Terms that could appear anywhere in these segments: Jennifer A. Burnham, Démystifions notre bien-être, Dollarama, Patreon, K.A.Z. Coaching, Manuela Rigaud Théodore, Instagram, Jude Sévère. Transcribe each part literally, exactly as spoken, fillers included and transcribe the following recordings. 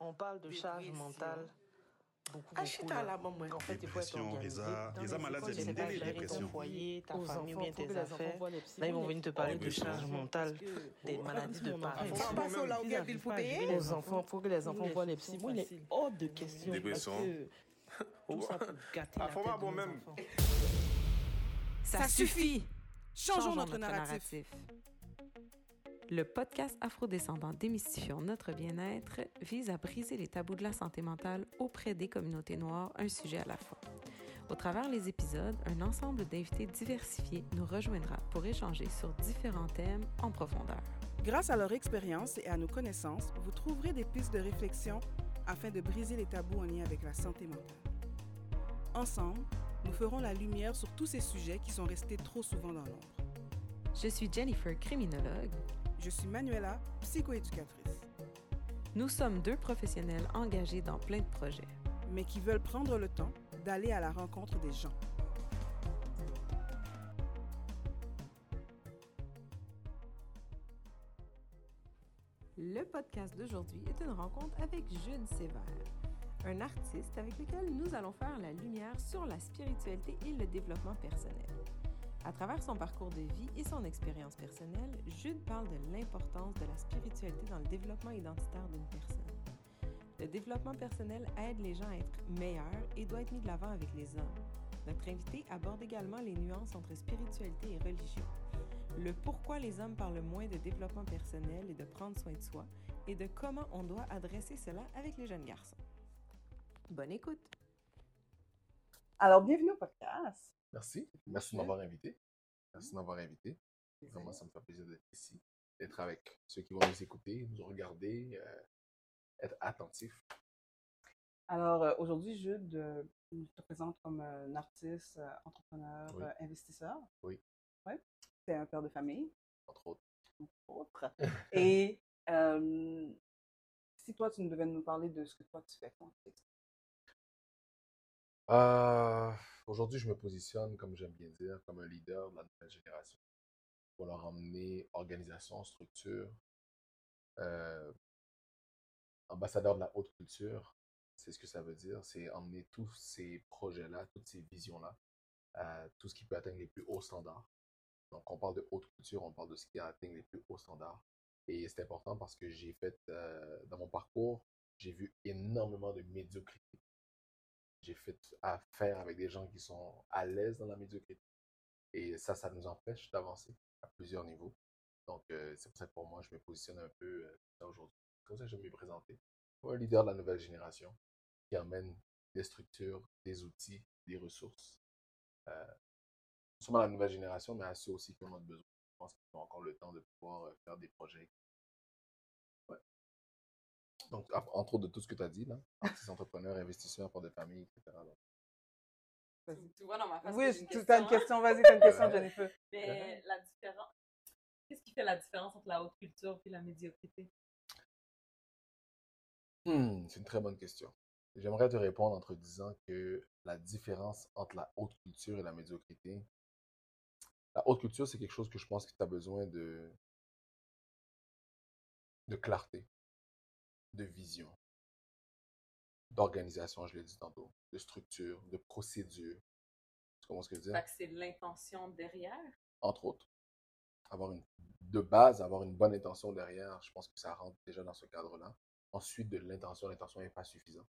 On parle de charge mentale. Beaucoup, beaucoup, là. La en fait, il faut être organisé. Dans les écoles, tu ne sais pas gérer ton foyer, ta famille ou bien tes affaires. Là, ils vont venir te parler de charge mentale, des maladies de parents. Il faut passer là où il faut payer. Les enfants, faut que les enfants voient les psys. Moi, il est hors de question. Dépression. Tout ça pour gâter la tête de mes enfants. Ça suffit. Changeons notre narratif. Le podcast afrodescendant Démystifions notre bien-être vise à briser les tabous de la santé mentale auprès des communautés noires, un sujet à la fois. Au travers les épisodes, un ensemble d'invités diversifiés nous rejoindra pour échanger sur différents thèmes en profondeur. Grâce à leur expérience et à nos connaissances, vous trouverez des pistes de réflexion afin de briser les tabous en lien avec la santé mentale. Ensemble, nous ferons la lumière sur tous ces sujets qui sont restés trop souvent dans l'ombre. Je suis Jennifer, criminologue. Je suis Manuela, psychoéducatrice. Nous sommes deux professionnels engagés dans plein de projets, mais qui veulent prendre le temps d'aller à la rencontre des gens. Le podcast d'aujourd'hui est une rencontre avec Jude Sévère, un artiste avec lequel nous allons faire la lumière sur la spiritualité et le développement personnel. À travers son parcours de vie et son expérience personnelle, Jude parle de l'importance de la spiritualité dans le développement identitaire d'une personne. Le développement personnel aide les gens à être meilleurs et doit être mis de l'avant avec les hommes. Notre invité aborde également les nuances entre spiritualité et religion, le pourquoi les hommes parlent moins de développement personnel et de prendre soin de soi, et de comment on doit adresser cela avec les jeunes garçons. Bonne écoute! Alors, bienvenue au podcast! Merci. Merci de m'avoir invité. Merci de m'avoir invité. Vraiment, ça me fait plaisir d'être ici, d'être avec ceux qui vont nous écouter, nous regarder, euh, être attentifs. Alors, aujourd'hui, Jude, euh, je te présente comme un artiste, euh, entrepreneur, oui. euh, investisseur. Oui. Oui. Tu es un père de famille. Entre autres. Entre autres. Et euh, si toi, tu devais nous parler de ce que toi, tu fais, comment tu t'expliques? Euh, aujourd'hui, je me positionne, comme j'aime bien dire, comme un leader de la nouvelle génération pour leur emmener organisation, structure, euh, ambassadeur de la haute culture, c'est ce que ça veut dire, c'est emmener tous ces projets-là, toutes ces visions-là, euh, tout ce qui peut atteindre les plus hauts standards. Donc, on parle de haute culture, on parle de ce qui atteint les plus hauts standards. Et c'est important parce que j'ai fait, euh, dans mon parcours, j'ai vu énormément de médiocrité. J'ai fait affaire avec des gens qui sont à l'aise dans la médiocrité. Et ça, ça nous empêche d'avancer à plusieurs niveaux. Donc, euh, c'est pour ça que pour moi, je me positionne un peu euh, aujourd'hui. Comme ça, je vais me présenter. Un leader de la nouvelle génération qui emmène des structures, des outils, des ressources. Euh, non seulement à la nouvelle génération, mais à ceux aussi qui en ont besoin. Je pense qu'ils ont encore le temps de pouvoir faire des projets. Donc, entre autres de tout ce que tu as dit, là, artistes, entrepreneurs, investisseurs, pour des familles, et cetera. Donc. Tu vois, dans ma face, oui, tu as une question, vas-y, tu as une question, Jennifer. Mais la différence, qu'est-ce qui fait la différence entre la haute culture et la médiocrité? Hmm, c'est une très bonne question. J'aimerais te répondre en te disant que la différence entre la haute culture et la médiocrité, la haute culture, c'est quelque chose que je pense que tu as besoin de, de clarté, de vision, d'organisation, je l'ai dit tantôt, de structure, de procédure. Tu comprends ce que je veux dire? Ça fait que c'est l'intention derrière? Entre autres. Avoir une, de base, avoir une bonne intention derrière, je pense que ça rentre déjà dans ce cadre-là. Ensuite, de l'intention, l'intention n'est pas suffisante.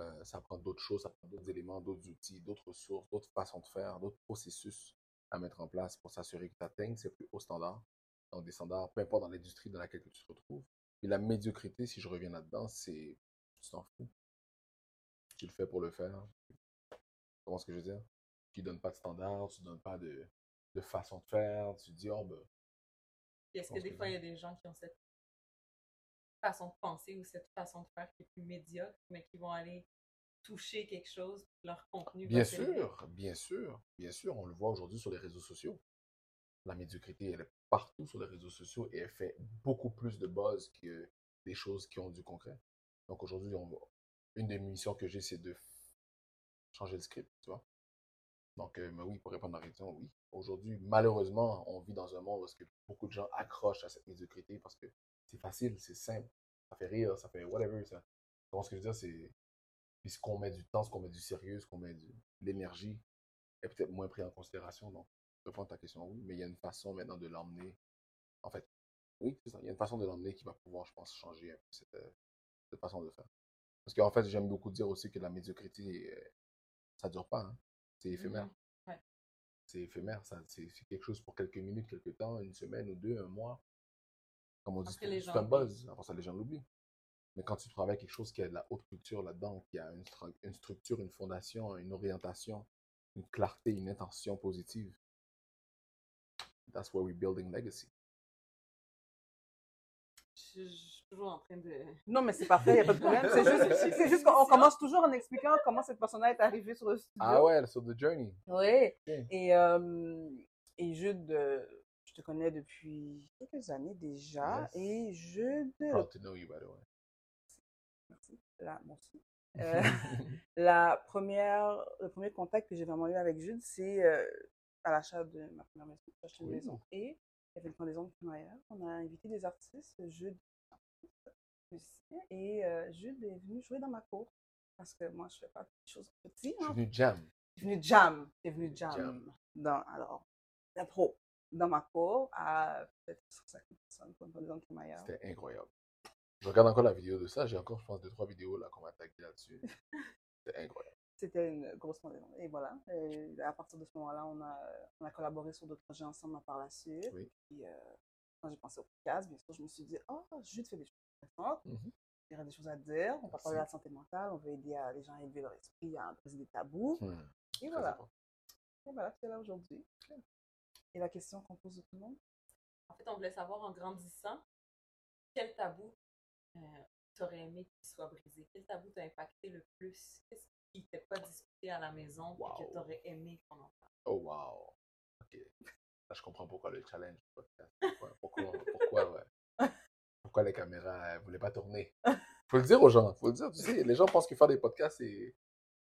Euh, ça prend d'autres choses, ça prend d'autres éléments, d'autres outils, d'autres ressources, d'autres façons de faire, d'autres processus à mettre en place pour s'assurer que tu atteignes ces plus hauts standards, donc des standards, peu importe dans l'industrie dans laquelle tu te retrouves. Et la médiocrité, si je reviens là-dedans, c'est tu t'en fous. Tu le fais pour le faire. Comment est-ce que je veux dire? Tu ne donnes pas de standard, tu ne donnes pas de, de façon de faire. Tu te dis, oh ben. Et est-ce que des fois, il y a des gens qui ont cette façon de penser ou cette façon de faire qui est plus médiocre, mais qui vont aller toucher quelque chose, leur contenu. Bien sûr, bien sûr, bien sûr. On le voit aujourd'hui sur les réseaux sociaux. La médiocrité, elle est partout sur les réseaux sociaux et elle fait beaucoup plus de buzz que des choses qui ont du concret. Donc aujourd'hui, on, une des missions que j'ai, c'est de changer le script, tu vois. Donc, euh, mais oui, pour répondre à la question, oui. Aujourd'hui, malheureusement, on vit dans un monde où beaucoup de gens accrochent à cette médiocrité parce que c'est facile, c'est simple, ça fait rire, ça fait whatever, ça, Comment ce que je veux dire, c'est. Puis ce qu'on met du temps, ce qu'on met du sérieux, ce qu'on met de l'énergie, est peut-être moins pris en considération. Donc, répondre à ta question, oui, mais il y a une façon maintenant de l'emmener. En fait, oui, c'est ça. Il y a une façon de l'emmener qui va pouvoir, je pense, changer un peu cette, cette façon de faire. Parce qu'en fait, j'aime beaucoup dire aussi que la médiocrité, ça ne dure pas. Hein. C'est éphémère. Mm-hmm. Ouais. C'est éphémère. Ça, c'est, c'est quelque chose pour quelques minutes, quelques temps, une semaine ou deux, un mois. Comme on dit, c'est gens... un buzz. Après ça, les gens l'oublient. Mais quand tu travailles quelque chose qui a de la haute culture là-dedans, qui a une, stru- une structure, une fondation, une orientation, une clarté, une intention positive, that's where we're building legacy. Je, je suis toujours en train de... Non, mais c'est parfait, il n'y a pas de problème. C'est juste, c'est juste qu'on commence toujours en expliquant comment cette personne-là est arrivée sur le studio. Ah ouais, sur The Journey. Oui. Okay. Et, euh, et Jude... Euh... Je te connais depuis quelques années déjà, yes. Et Jude... Proud to know you, by the way. Merci. Là, merci. Euh, la première, le premier contact que j'ai vraiment eu avec Jude, c'est euh, à l'achat de ma première maison. J'ai acheté une oui. maison et il y avait une maison de Manuela. On a invité des artistes, Jude et euh, Jude est venu jouer dans ma cour parce que moi, je fais pas des choses petites. Hein. Je suis venu jam. Je suis venu jam. Je suis venu jam. jam. Dans, alors, la pro. Dans ma cour, à peut-être cent cinquante personnes pour une bonne première. C'était incroyable. Je regarde encore la vidéo de ça, j'ai encore, je pense, deux, trois vidéos là qu'on m'a attaqué là-dessus. C'était incroyable. C'était une grosse maison. Et voilà, et à partir de ce moment-là, on a, on a collaboré sur d'autres projets ensemble par la suite. Oui. Et euh, quand j'ai pensé au podcast, bien sûr, je me suis dit, oh, Jude fait des choses intéressantes. Mm-hmm. Il y a des choses à dire. On va parler de la santé mentale, on veut aider à, les gens à élever leur esprit, à briser des tabous. Mm. Et, voilà. et voilà. Et voilà, c'est là aujourd'hui. Okay. Et la question qu'on pose à tout le monde? En fait, on voulait savoir, en grandissant, quel tabou euh, t'aurais aimé qu'il soit brisé? Quel tabou t'a impacté le plus? Qu'est-ce qui t'est pas discuté à la maison wow. que t'aurais aimé qu'on en parle? Oh, wow! OK. Là, je comprends pourquoi le challenge. Pourquoi, pourquoi, pourquoi, ouais. pourquoi les caméras ne voulaient pas tourner? Faut le dire aux gens. Faut le dire. Tu sais, les gens pensent que faire des podcasts, c'est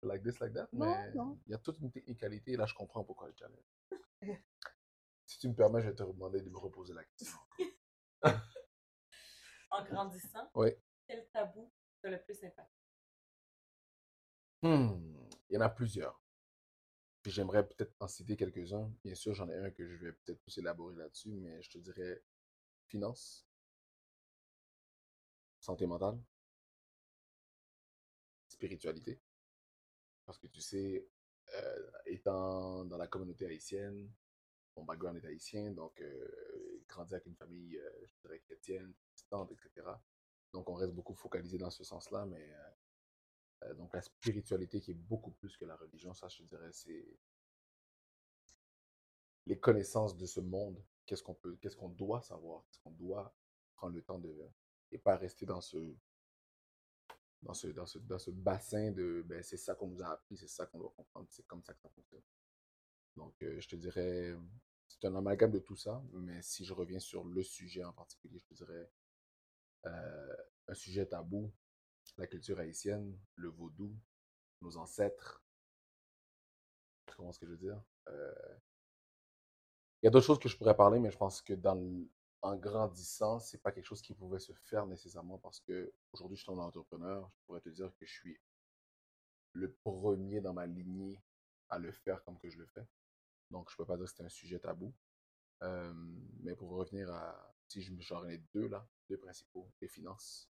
like this, like that. Non, mais il y a toute une technicalité. Là, je comprends pourquoi le challenge. Si tu me permets, je vais te demander de me reposer la question. En grandissant, oui. quel tabou t'a le plus impacté? Hmm, il y en a plusieurs. Puis j'aimerais peut-être en citer quelques-uns. Bien sûr, j'en ai un que je vais peut-être plus élaborer là-dessus, mais je te dirais finance, santé mentale, spiritualité. Parce que tu sais, euh, étant dans la communauté haïtienne, mon background est haïtien, donc euh, grandi avec une famille, euh, je dirais, chrétienne, protestante, et cetera. Donc, on reste beaucoup focalisé dans ce sens-là, mais euh, euh, donc la spiritualité qui est beaucoup plus que la religion, ça, je dirais, c'est les connaissances de ce monde, qu'est-ce qu'on peut, qu'est-ce qu'on doit savoir, qu'est-ce qu'on doit prendre le temps de... et pas rester dans ce, dans ce, dans ce, dans ce bassin de, ben, c'est ça qu'on nous a appris, c'est ça qu'on doit comprendre, c'est comme ça que ça fonctionne. Donc, euh, je te dirais, c'est un amalgame de tout ça, mais si je reviens sur le sujet en particulier, je te dirais euh, un sujet tabou, la culture haïtienne, le vaudou, nos ancêtres. Comment est-ce que je veux dire? Euh, il y a d'autres choses que je pourrais parler, mais je pense que dans le, en grandissant, c'est pas quelque chose qui pouvait se faire nécessairement parce que aujourd'hui, je suis un entrepreneur. Je pourrais te dire que je suis le premier dans ma lignée à le faire comme que je le fais. Donc, je ne peux pas dire que c'est un sujet tabou. Euh, mais pour revenir à... Si je me genre les deux, là, deux principaux, les finances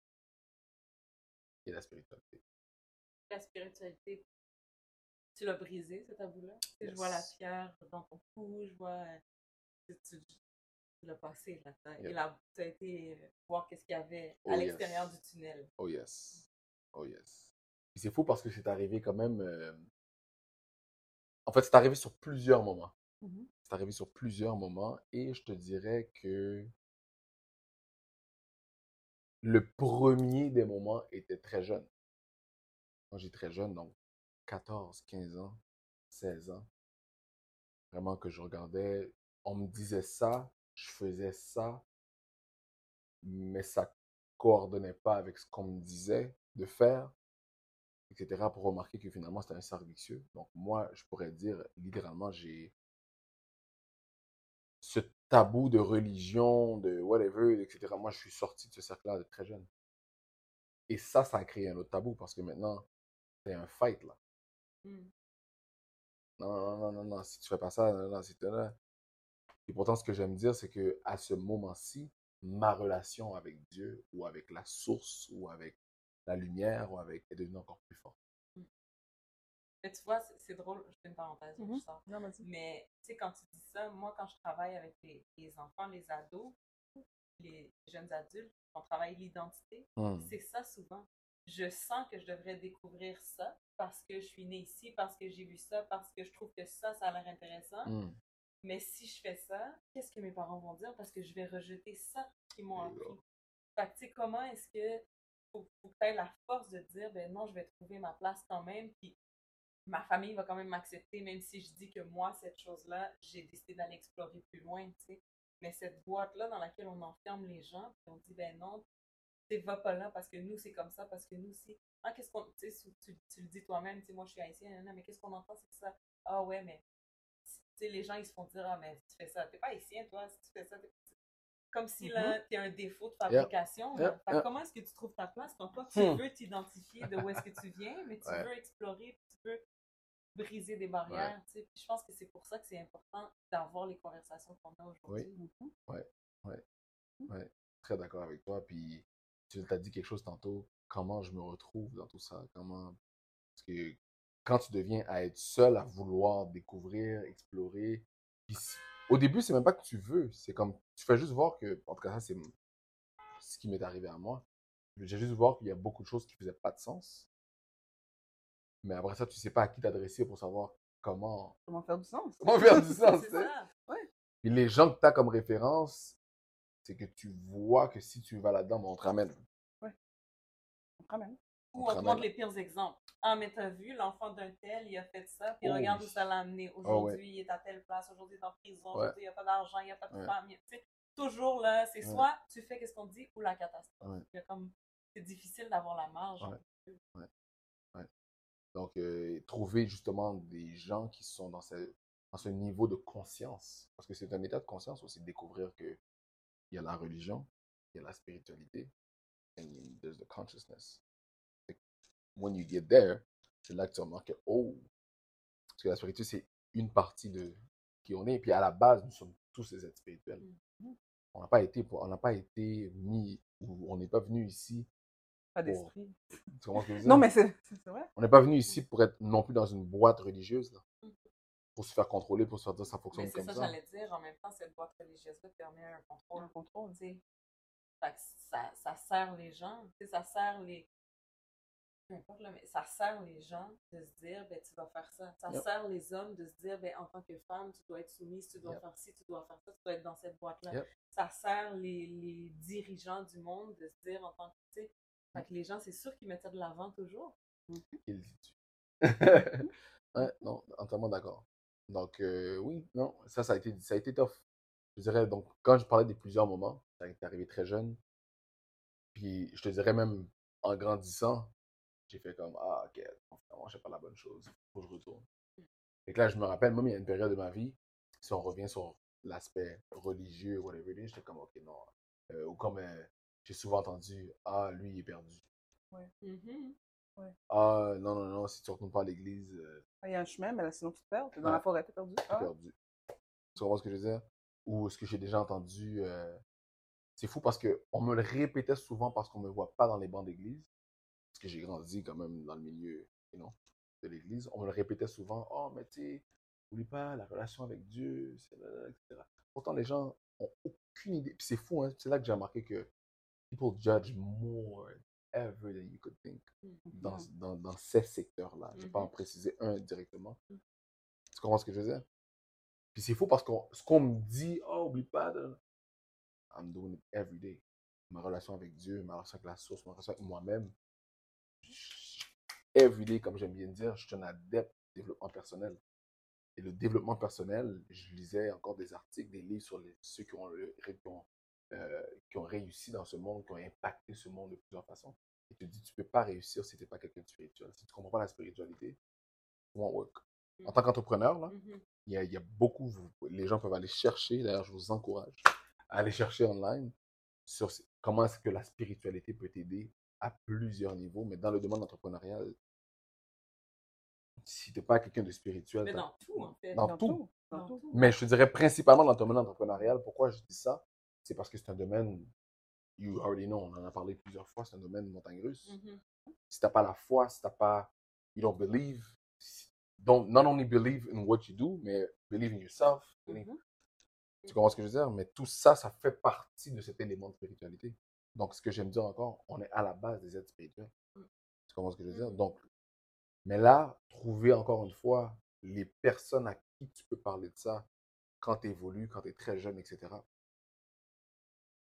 et la spiritualité. La spiritualité, tu l'as brisé, ce tabou-là? Yes. Je vois la pierre dans ton cou, je vois... Tu, tu, tu l'as passé, là. Yep. Et là, tu as été voir qu'est-ce qu'il y avait à oh, l'extérieur yes. du tunnel. Oh yes. Oh yes. Et c'est fou parce que c'est arrivé quand même... Euh, En fait, c'est arrivé sur plusieurs moments. Mm-hmm. C'est arrivé sur plusieurs moments et je te dirais que le premier des moments était très jeune. Quand j'ai très jeune, donc quatorze, quinze ans, seize ans, vraiment que je regardais, on me disait ça, je faisais ça, mais ça ne coordonnait pas avec ce qu'on me disait de faire. et cetera, pour remarquer que finalement, c'était un cercle vicieux. Donc, moi, je pourrais dire, littéralement, j'ai ce tabou de religion, de whatever, et cetera. Moi, je suis sorti de ce cercle-là de très jeune. Et ça, ça a créé un autre tabou parce que maintenant, c'est un fight, là. Mm. Non, non, non, non, non, si tu fais pas ça, non, non, si tu... Et pourtant, ce que j'aime dire, c'est qu'à ce moment-ci, ma relation avec Dieu ou avec la source ou avec la lumière ou avec... est devenue encore plus forte. Mm. Mais tu vois, c'est drôle, je fais une parenthèse, mm-hmm. je sors. Non, vas-y. Mais tu sais, quand tu dis ça, moi, quand je travaille avec les, les enfants, les ados, les jeunes adultes, on travaille l'identité, mm. c'est ça souvent. Je sens que je devrais découvrir ça parce que je suis née ici, parce que j'ai vu ça, parce que je trouve que ça, ça a l'air intéressant. Mm. Mais si je fais ça, qu'est-ce que mes parents vont dire? Parce que je vais rejeter ça qu'ils m'ont appris. Fait que, tu sais, comment est-ce que faut, faut que tu aies la force de dire, ben non, je vais trouver ma place quand même, puis ma famille va quand même m'accepter, même si je dis que moi, cette chose-là, j'ai décidé d'aller explorer plus loin, tu sais. Mais cette boîte-là dans laquelle on enferme les gens, puis on dit, ben non, tu vas pas là parce que nous, c'est comme ça, parce que nous, c'est... Ah, qu'est-ce qu'on... Tu sais, tu, tu le dis toi-même, tu sais, moi, je suis haïtienne, mais qu'est-ce qu'on entend, c'est ça? Ah ouais, mais... Tu sais, les gens, ils se font dire, ah, mais tu fais ça, t'es pas haïtien, toi, si tu fais ça, t'es... Comme si, là, t'es un défaut de fabrication. Yep. Yep. Fait, yep. Comment est-ce que tu trouves ta place? Donc, toi, tu hmm. veux t'identifier de où est-ce que tu viens, mais tu ouais. veux explorer, tu veux briser des barrières, ouais. tu sais. Puis je pense que c'est pour ça que c'est important d'avoir les conversations qu'on a aujourd'hui. Oui, oui, oui, oui. Très d'accord avec toi. Puis tu t'as dit quelque chose tantôt, comment je me retrouve dans tout ça, comment... Parce que quand tu deviens à être seul, à vouloir découvrir, explorer, puis au début, c'est même pas que tu veux, c'est comme, tu fais juste voir que, en tout cas, ça, c'est ce qui m'est arrivé à moi. J'ai juste voir qu'il y a beaucoup de choses qui faisaient pas de sens. Mais après ça, tu sais pas à qui t'adresser pour savoir comment... Comment faire du sens. Comment faire du sens, c'est ça. Ouais. Puis les gens que tu as comme référence, c'est que tu vois que si tu vas là-dedans, on te ramène. Ouais. On te ramène. Ou on te montre les pires exemples. Ah, mais t'as vu, l'enfant d'un tel, il a fait ça, puis oh, regarde oui. où ça l'a amené. Aujourd'hui, oh, ouais. il est à telle place, aujourd'hui, il est en prison, ouais. aujourd'hui, il n'y a pas d'argent, il n'y a pas de ouais. femme. Tu sais, toujours là, c'est ouais. soit tu fais qu'est-ce qu'on te dit ou la catastrophe. Ouais. C'est, comme, c'est difficile d'avoir la marge. Ouais. Ouais. Ouais. Donc, euh, trouver justement des gens qui sont dans ce, dans ce niveau de conscience, parce que c'est un état de conscience aussi, découvrir que il y a la religion, il y a la spiritualité, and there's the consciousness. When you get there, c'est là que tu remarques que, oh, parce que la spiritualité, c'est une partie de qui on est. Et puis à la base, nous sommes tous des êtres spirituels. Mm-hmm. On n'a pas été, pour, on n'a pas été mis, on n'est pas venu ici. Pas d'esprit. Pour, tu non, mais c'est, c'est vrai. On n'est pas venu ici pour être non plus dans une boîte religieuse, là. Mm-hmm. Pour se faire contrôler, pour se faire dire ça fonctionne comme ça. C'est ça, j'allais dire. En même temps, cette boîte religieuse-là permet un contrôle. Un contrôle, tu sais. Ça, ça sert les gens, tu sais, ça sert les... N'importe là, mais ça sert les gens de se dire, ben tu vas faire ça. Ça yep. sert les hommes de se dire, ben en tant que femme, tu dois être soumise, tu dois yep. faire ci, tu dois faire ça, tu dois être dans cette boîte-là. Yep. Ça sert les, les dirigeants du monde de se dire en tant que, tu sais, fait que les gens, c'est sûr qu'ils mettent ça de l'avant toujours. Ils disent. Ouais, non, entièrement d'accord. Donc, euh, oui, non, ça, ça a été, ça a été tough. Je dirais, donc, quand je parlais des plusieurs moments, ça a été arrivé très jeune, puis je te dirais même en grandissant, j'ai fait comme, ah, ok, finalement, je fais pas la bonne chose, il faut que je retourne. Et que là, je me rappelle, même il y a une période de ma vie, si on revient sur l'aspect religieux, whatever, j'étais comme, ok, non. Euh, ou comme, euh, j'ai souvent entendu, ah, lui, il est perdu. Ouais. Mm-hmm. Ouais. Ah, non, non, non, si tu retournes pas à l'église. Euh... Il y a un chemin, mais là, sinon, tu te perds, t'es dans ah, la forêt, t'es perdu. T'es ah. perdu. Tu comprends ce que je veux dire? Ou ce que j'ai déjà entendu, euh... c'est fou parce qu'on me le répétait souvent parce qu'on me voit pas dans les bancs d'église. Parce que j'ai grandi quand même dans le milieu you know, de l'église, on me le répétait souvent, « Oh, mais tu sais, n'oublie pas la relation avec Dieu, et cetera » Pourtant, les gens n'ont aucune idée. Puis c'est fou, hein? C'est là que j'ai remarqué que « people judge more ever than you could think mm-hmm. » dans, dans, dans ces secteurs-là. Mm-hmm. Je ne vais pas en préciser un directement. Mm-hmm. Tu comprends ce que je veux dire? Puis c'est fou parce que ce qu'on me dit, « Oh, n'oublie pas de... » I'm doing it every day. Ma relation avec Dieu, ma relation avec la source, ma relation avec moi-même, everyday, comme j'aime bien dire, je suis un adepte du développement personnel. Et le développement personnel, je lisais encore des articles, des livres sur les, ceux qui ont, qui, ont, euh, qui ont réussi dans ce monde, qui ont impacté ce monde de plusieurs façons. Et tu te dis, tu ne peux pas réussir si tu n'es pas quelqu'un de spirituel. Si tu ne comprends pas la spiritualité, it won't work. En tant qu'entrepreneur, là, mm-hmm. y a, y a beaucoup, vous, les gens peuvent aller chercher, d'ailleurs, je vous encourage à aller chercher online sur comment est-ce que la spiritualité peut t'aider à plusieurs niveaux, mais dans le domaine entrepreneurial, si tu n'es pas quelqu'un de spirituel... Mais dans tout, en fait. Dans, dans, tout. Tout. dans, dans tout. tout. Mais je te dirais principalement dans le domaine entrepreneurial. Pourquoi je dis ça? C'est parce que c'est un domaine, you already know, on en a parlé plusieurs fois, c'est un domaine de montagne russe. Mm-hmm. Si tu n'as pas la foi, si tu n'as pas... You don't believe. Don't not only believe in what you do, mais believe in yourself. Believe. Mm-hmm. Tu comprends ce que je veux dire? Mais tout ça, ça fait partie de cet élément de spiritualité. Donc, ce que j'aime dire encore, on est à la base des êtres spirituels. Mm. Tu comprends ce que je veux dire? Donc, mais là, trouver encore une fois les personnes à qui tu peux parler de ça quand tu évolues, quand tu es très jeune, et cetera.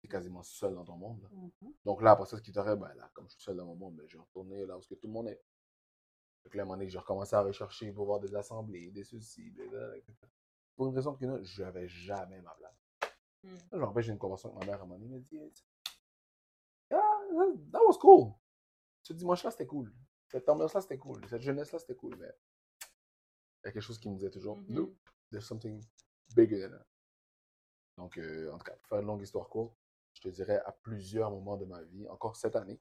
Tu es quasiment seul dans ton monde. Mm-hmm. Donc là, après ça, ce qui t'aurait, ben là, comme je suis seul dans mon monde, ben, je vais retourner là où tout le monde est. Donc là, à un moment donné, j'ai recommencé à rechercher pour voir des assemblées, des ceci, des là, et cetera. Pour une raison que non, je n'avais jamais ma place. Mm. Là, je me rappelle, j'ai une conversation avec ma mère à un moment donné, elle m'a dit, yeah, that was cool. Ce dimanche-là, c'était cool. Cette ambiance-là, c'était cool. Cette jeunesse-là, c'était cool. Mais il y a quelque chose qui me disait toujours, mm-hmm. no, there's something bigger than that. Donc, euh, en tout cas, pour faire une longue histoire courte, je te dirais, à plusieurs moments de ma vie, encore cette année,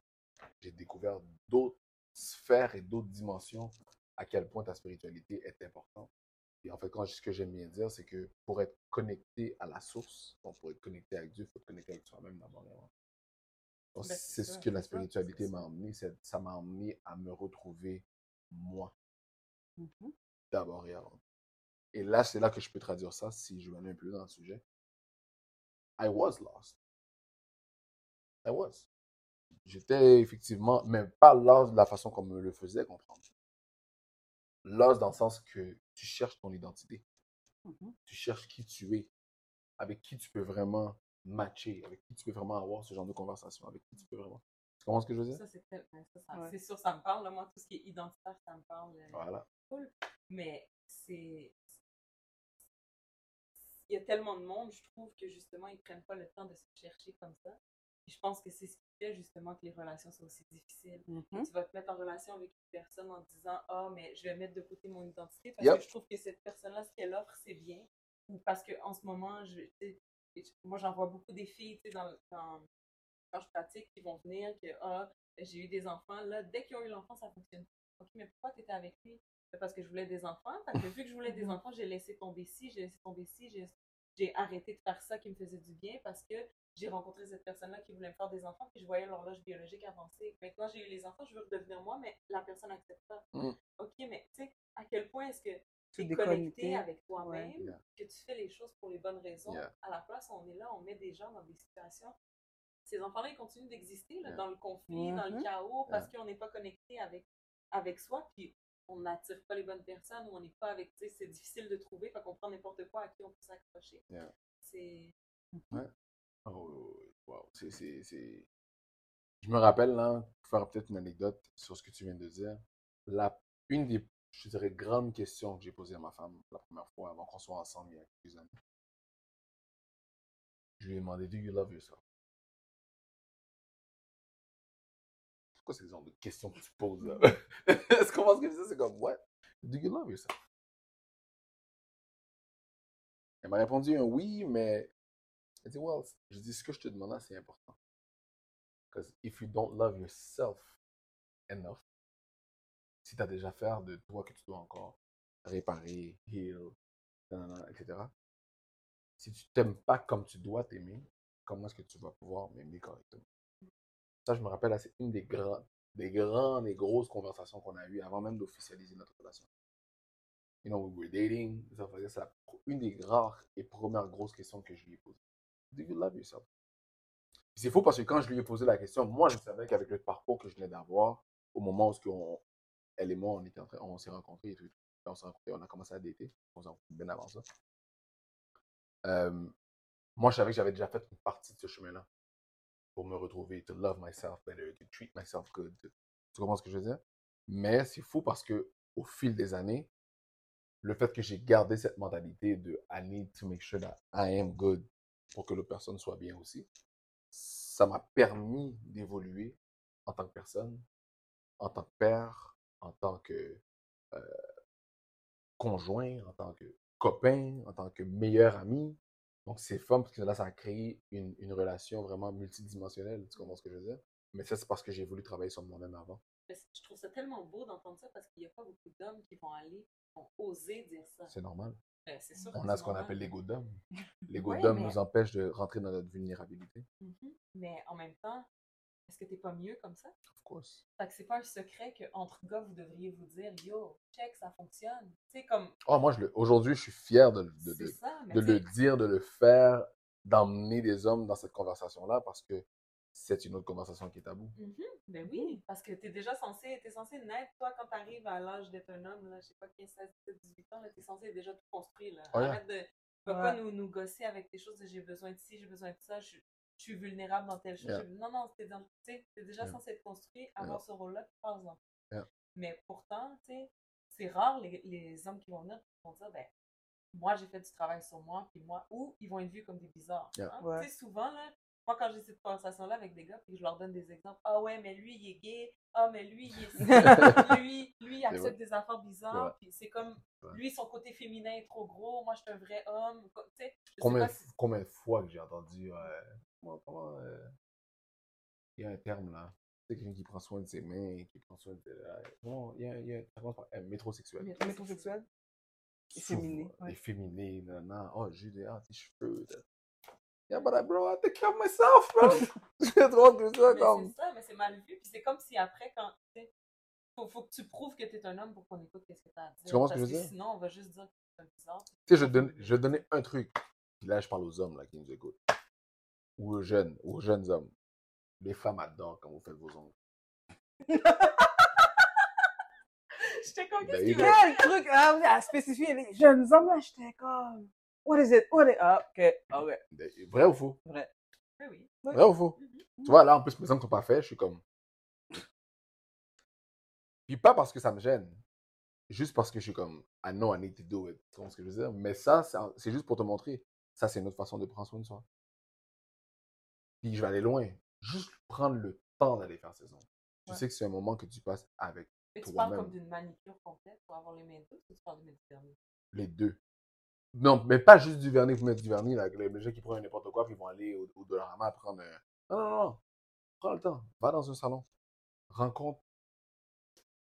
j'ai découvert d'autres sphères et d'autres dimensions à quel point ta spiritualité est importante. Et en fait, quand, ce que j'aime bien dire, c'est que pour être connecté à la source, donc pour être connecté avec Dieu, il faut être connecté avec soi-même d'abord. Ben, c'est, c'est ça, ce que la spiritualité ça, m'a emmené, c'est, ça m'a emmené à me retrouver moi, mm-hmm. d'abord et avant. Et là, c'est là que je peux traduire ça, si je vais aller un peu dans le sujet. I was lost. I was. J'étais effectivement, mais pas lost de la façon qu'on me le faisait comprendre. Lost dans le sens que tu cherches ton identité. Mm-hmm. Tu cherches qui tu es, avec qui tu peux vraiment matcher, avec qui tu peux vraiment avoir ce genre de conversation, avec qui tu peux vraiment... Tu comprends ce que je veux dire? Ça, c'est, tel... ça, ça, ouais. c'est sûr, ça me parle. Là, moi, tout ce qui est identitaire, ça me parle. Voilà. Cool. Mais c'est... Il y a tellement de monde, je trouve, que justement, ils ne prennent pas le temps de se chercher comme ça. Et je pense que c'est ce qui fait, justement, que les relations sont aussi difficiles. Mm-hmm. Tu vas te mettre en relation avec une personne en te disant « Ah, oh, mais je vais mettre de côté mon identité parce yep. que je trouve que cette personne-là, ce qu'elle offre, c'est bien. » Ou parce qu'en ce moment, je... Moi, j'en vois beaucoup des filles, tu sais, dans, dans, quand je pratique, qui vont venir, que « Ah, j'ai eu des enfants. » Là, dès qu'ils ont eu l'enfant, ça fonctionne. « Ok, mais pourquoi tu étais avec lui? » Parce que je voulais des enfants. Parce que vu que je voulais des enfants, j'ai laissé tomber ci, j'ai laissé tomber ci, j'ai, j'ai arrêté de faire ça qui me faisait du bien parce que j'ai rencontré cette personne-là qui voulait me faire des enfants, puis je voyais l'horloge biologique avancer. Maintenant, j'ai eu les enfants, je veux redevenir moi, mais la personne n'accepte pas. Mm. Ok, mais tu sais, à quel point est-ce que tu es connecté avec toi-même, ouais. yeah. que tu fais les choses pour les bonnes raisons. Yeah. À la place, on est là, on met des gens dans des situations. Ces enfants-là, ils continuent d'exister là, yeah. dans le conflit, mm-hmm. dans le chaos, parce yeah. qu'on n'est pas connecté avec, avec soi, puis on n'attire pas les bonnes personnes, ou on n'est pas avec, tu sais, c'est difficile de trouver, fait qu'on prend n'importe quoi à qui on peut s'accrocher. Yeah. C'est... Ouais. Oh, wow. c'est, c'est, c'est... Je me rappelle, là, pour faire peut-être une anecdote sur ce que tu viens de dire, la... une des je dirais, grande question que j'ai posée à ma femme la première fois avant qu'on soit ensemble il y a quelques années. Je lui ai demandé, do you love yourself? C'est quoi ce genre de question que tu poses là? Est-ce qu'on pense que ça, c'est comme, what? Do you love yourself? Elle m'a répondu un oui, mais elle dit, well, je dis, ce que je te demande là, c'est important. Because if you don't love yourself enough, si tu as déjà affaire de toi que tu dois encore réparer, heal, et cetera. Si tu t'aimes pas comme tu dois t'aimer, comment est-ce que tu vas pouvoir m'aimer correctement? Ça, je me rappelle, là, c'est une des grandes, des grandes et grosses conversations qu'on a eues avant même d'officialiser notre relation. You know, we were dating, ça faisait ça. Une des rares et premières grosses questions que je lui ai posées. Do you love yourself? Puis c'est faux parce que quand je lui ai posé la question, moi, je savais qu'avec le parcours que je venais d'avoir, au moment où ce qu'on elle et moi, on, était en train, on s'est rencontrés et tout. On s'est rencontrés, on a commencé à dater. On s'est rencontrés bien avant ça. Euh, moi, je savais que j'avais déjà fait une partie de ce chemin-là pour me retrouver, to love myself better, to treat myself good. To... Tu comprends ce que je veux dire? Mais c'est fou parce qu'au fil des années, le fait que j'ai gardé cette mentalité de I need to make sure that I am good pour que l'autre personne soit bien aussi, ça m'a permis d'évoluer en tant que personne, en tant que père, en tant que euh, conjoint, en tant que copain, en tant que meilleur ami. Donc, c'est fun parce que là, ça a créé une, une relation vraiment multidimensionnelle. Tu comprends ce que je veux dire? Mais ça, c'est parce que j'ai voulu travailler sur moi-même avant. Mais je trouve ça tellement beau d'entendre ça parce qu'il n'y a pas beaucoup d'hommes qui vont aller, qui vont oser dire ça. C'est normal. Ben, c'est sûr on a ce qu'on appelle l'ego d'homme. L'ego ouais, d'homme mais... nous empêche de rentrer dans notre vulnérabilité. Mm-hmm. Mais en même temps, est-ce que t'es pas mieux comme ça? Of course. Fait que c'est pas un secret qu'entre gars, vous devriez vous dire « Yo, check, ça fonctionne. » Tu sais, comme... Oh, moi, je le... aujourd'hui, je suis fier de, de, de, ça, de le dire, de le faire, d'emmener des hommes dans cette conversation-là parce que c'est une autre conversation qui est taboue. Mm-hmm. Ben oui, parce que t'es déjà censé, t'es censé naître, toi, quand t'arrives à l'âge d'être un homme, là, je sais pas, quinze, seize, dix-huit ans, là, t'es censé déjà tout construire, là. Oh, yeah. Arrête de... Tu vas pas nous, nous gosser avec des choses de « j'ai besoin de ci, j'ai besoin de ça, je... » je suis vulnérable dans telle chose. Yeah. Non, non, t'es, dans, t'es déjà yeah. censé être construit, avoir yeah. ce rôle-là, puis prends-en. Yeah. Mais pourtant, tu sais, c'est rare les, les hommes qui vont venir qui vont dire, ben, moi, j'ai fait du travail sur moi, puis moi, ou ils vont être vus comme des bizarres. Yeah. Hein? Ouais. Tu sais, souvent, là, moi, quand j'ai cette conversation-là avec des gars, puis je leur donne des exemples, ah ouais, mais lui, il est gay, ah, mais lui, il est si, lui, lui, il accepte des affaires bizarres, puis c'est comme, ouais. lui, son côté féminin est trop gros, moi, je suis un vrai homme, tu sais. Combien, si... combien de fois que j'ai entendu. Euh... Comment, euh... Il y a un terme là. C'est quelqu'un qui prend soin de ses mains et qui prend soin de. Bon, il y a, il y a un terme euh, métrosexuel. Métrosexuel? Efféminé. Efféminé, ouais. Nanana. Oh, j'ai des ah, tes cheveux. T'es... Yeah, but I, bro, I take care of myself, bro. J'ai trop de ça comme. C'est ça, mais c'est mal vu. Puis c'est comme si après, quand. Faut, faut que tu prouves que t'es un homme pour qu'on écoute qu'est-ce que t'as à dire. Tu comprends ce que je veux dire? Sinon, on va juste dire que t'es un bizarre. Tu sais, je, don... je donnais un truc. Puis là, je parle aux hommes là, qui nous écoutent. Ou aux jeunes, aux jeunes hommes. Les femmes adorent quand vous faites vos ongles. J'étais comme, qu'est-ce qu'il y a? Le truc hein, à spécifier, les jeunes hommes, là, j'étais comme, what is it? What is it? Ah, ok, ah ouais. Vrai ou faux? Vrai. Oui, oui. Vrai ou faux? Mm-hmm. Tu vois, là, en plus, mes ongles ne sont pas faits, je suis comme... Puis pas parce que ça me gêne, juste parce que je suis comme, I know I need to do it. Tu vois ce que je veux dire? Mais ça, c'est juste pour te montrer. Ça, c'est une autre façon de prendre soin de soi. Puis je vais aller loin. Juste prendre le temps d'aller faire ses ongles. Tu ouais. sais que c'est un moment que tu passes avec toi-même. Tu parles comme d'une manicure complète pour avoir les mains douces ou tu parles du vernis? Les deux. Non, mais pas juste du vernis. Vous mettez du vernis, là, les gens qui prennent n'importe quoi, puis ils vont aller au, au Dollarama prendre... Un... Non, non, non. Prends le temps. Va dans un salon. Rencontre